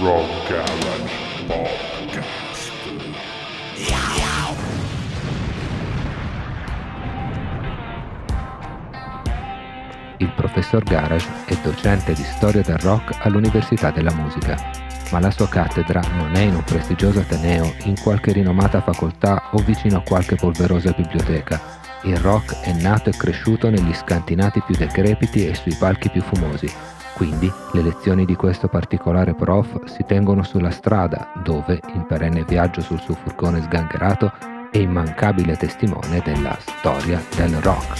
Rock Garage Podcast. Il professor Garage è docente di storia del rock all'Università della Musica, ma la sua cattedra non è in un prestigioso ateneo, in qualche rinomata facoltà o vicino a qualche polverosa biblioteca. Il rock è nato e cresciuto negli scantinati più decrepiti e sui palchi più fumosi, quindi le lezioni di questo particolare prof si tengono sulla strada dove, in perenne viaggio sul suo furgone sgangherato, è immancabile testimone della storia del rock.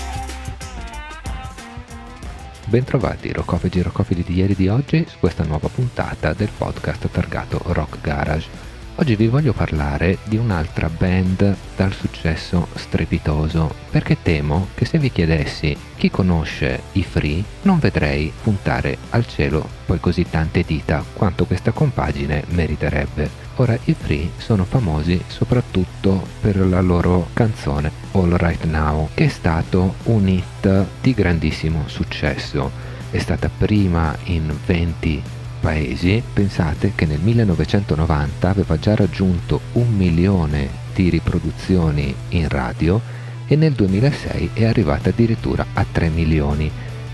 Bentrovati roccofegi e roccofili di ieri e di oggi su questa nuova puntata del podcast targato Rock Garage. Oggi vi voglio parlare di un'altra band dal successo strepitoso, perché temo che se vi chiedessi chi conosce i Free non vedrei puntare al cielo poi così tante dita quanto questa compagine meriterebbe. Ora, i Free sono famosi soprattutto per la loro canzone All Right Now, che è stato un hit di grandissimo successo. È stata prima in 20 paesi. Pensate che nel 1990 aveva già raggiunto 1 milione di riproduzioni in radio e nel 2006 è arrivata addirittura a 3 milioni.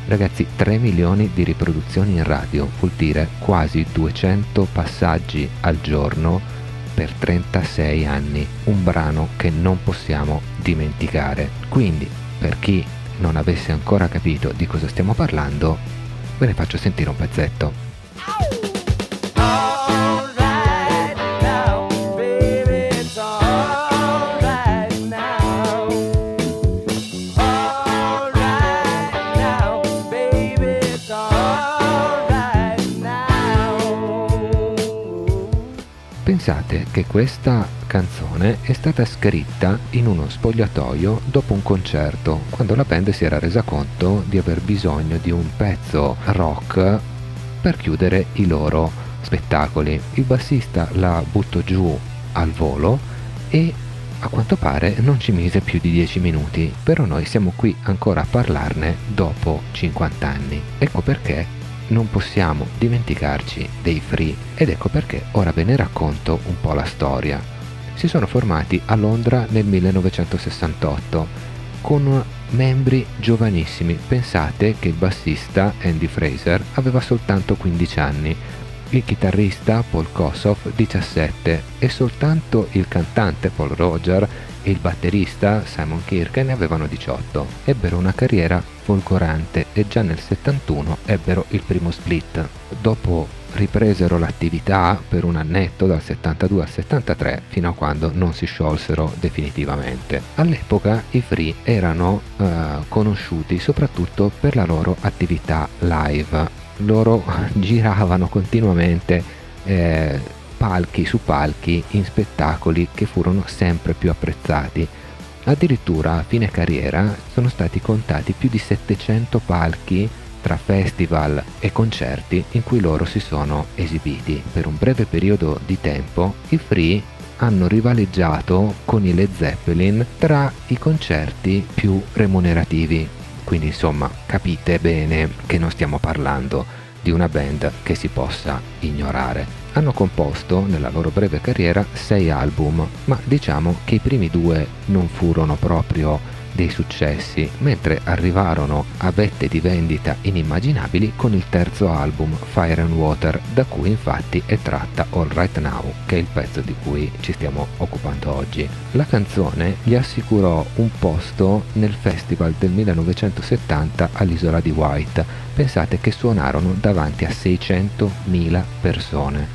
Ragazzi, 3 milioni di riproduzioni in radio vuol dire quasi 200 passaggi al giorno per 36 anni, un brano che non possiamo dimenticare. Quindi, per chi non avesse ancora capito di cosa stiamo parlando, ve ne faccio sentire un pezzetto. Pensate che questa canzone è stata scritta in uno spogliatoio dopo un concerto, quando la band si era resa conto di aver bisogno di un pezzo rock per chiudere i loro spettacoli. Il bassista la buttò giù al volo e a quanto pare non ci mise più di 10 minuti, però noi siamo qui ancora a parlarne dopo 50 anni. Ecco perché non possiamo dimenticarci dei Free, ed ecco perché ora ve ne racconto un po' la storia. Si sono formati a Londra nel 1968 con membri giovanissimi. Pensate che il bassista Andy Fraser aveva soltanto 15 anni, il chitarrista Paul Kossoff 17 e soltanto il cantante Paul Rodgers e il batterista Simon Kirke ne avevano 18. Ebbero una carriera folgorante e già nel 71 ebbero il primo split. Dopo ripresero l'attività per un annetto, dal 72 al 73, fino a quando non si sciolsero definitivamente. All'epoca i Free erano conosciuti soprattutto per la loro attività live. Loro giravano continuamente palchi su palchi in spettacoli che furono sempre più apprezzati. Addirittura a fine carriera sono stati contati più di 700 palchi tra festival e concerti in cui loro si sono esibiti. Per un breve periodo di tempo i Free hanno rivaleggiato con i Led Zeppelin tra i concerti più remunerativi, quindi insomma capite bene che non stiamo parlando di una band che si possa ignorare. Hanno composto nella loro breve carriera 6 album, ma diciamo che i primi 2 non furono proprio dei successi, mentre arrivarono a vette di vendita inimmaginabili con il terzo album, Fire and Water, da cui infatti è tratta All Right Now, che è il pezzo di cui ci stiamo occupando oggi. La canzone gli assicurò un posto nel festival del 1970 all'isola di White. Pensate che suonarono davanti a 600.000 persone,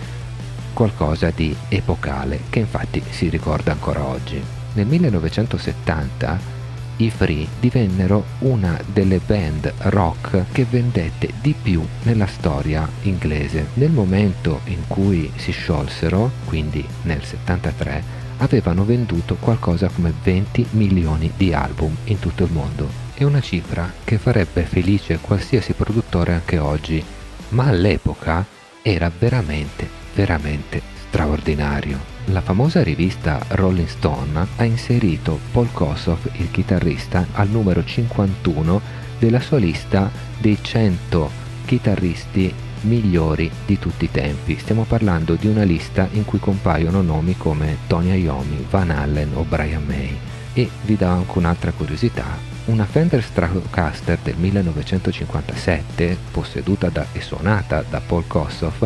qualcosa di epocale che infatti si ricorda ancora oggi. Nel 1970 i Free divennero una delle band rock che vendette di più nella storia inglese. Nel momento in cui si sciolsero, quindi nel 73, avevano venduto qualcosa come 20 milioni di album in tutto il mondo. È una cifra che farebbe felice qualsiasi produttore anche oggi, ma all'epoca era veramente, veramente straordinario. La famosa rivista Rolling Stone ha inserito Paul Kossoff, il chitarrista, al numero 51 della sua lista dei 100 chitarristi migliori di tutti i tempi. Stiamo parlando di una lista in cui compaiono nomi come Tony Iommi, Van Halen o Brian May. E vi do anche un'altra curiosità: una Fender Stratocaster del 1957, posseduta e suonata da Paul Kossoff,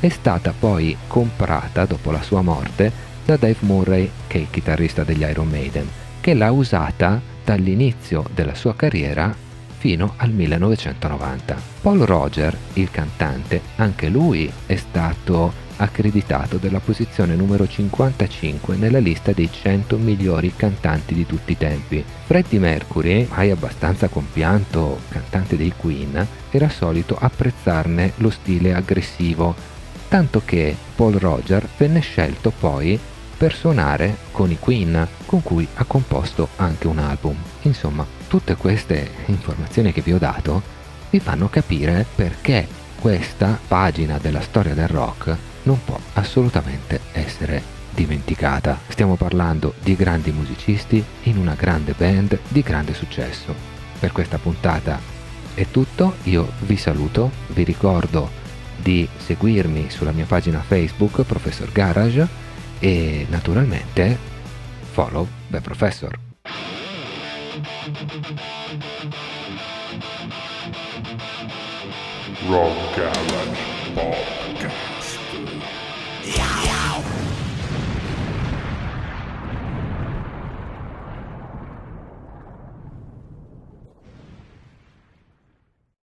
è stata poi comprata dopo la sua morte da Dave Murray, che è il chitarrista degli Iron Maiden, che l'ha usata dall'inizio della sua carriera fino al 1990. Paul Rodgers, il cantante, anche lui è stato accreditato della posizione numero 55 nella lista dei 100 migliori cantanti di tutti i tempi. Freddie Mercury, mai abbastanza compianto cantante dei Queen, era solito apprezzarne lo stile aggressivo, tanto che Paul Rodgers venne scelto poi per suonare con i Queen, con cui ha composto anche un album. Insomma, tutte queste informazioni che vi ho dato vi fanno capire perché questa pagina della storia del rock non può assolutamente essere dimenticata. Stiamo parlando di grandi musicisti in una grande band di grande successo. Per questa puntata è tutto, io vi saluto, vi ricordo di seguirmi sulla mia pagina Facebook Professor Garage e naturalmente follow the Professor. Rock Garage Pop.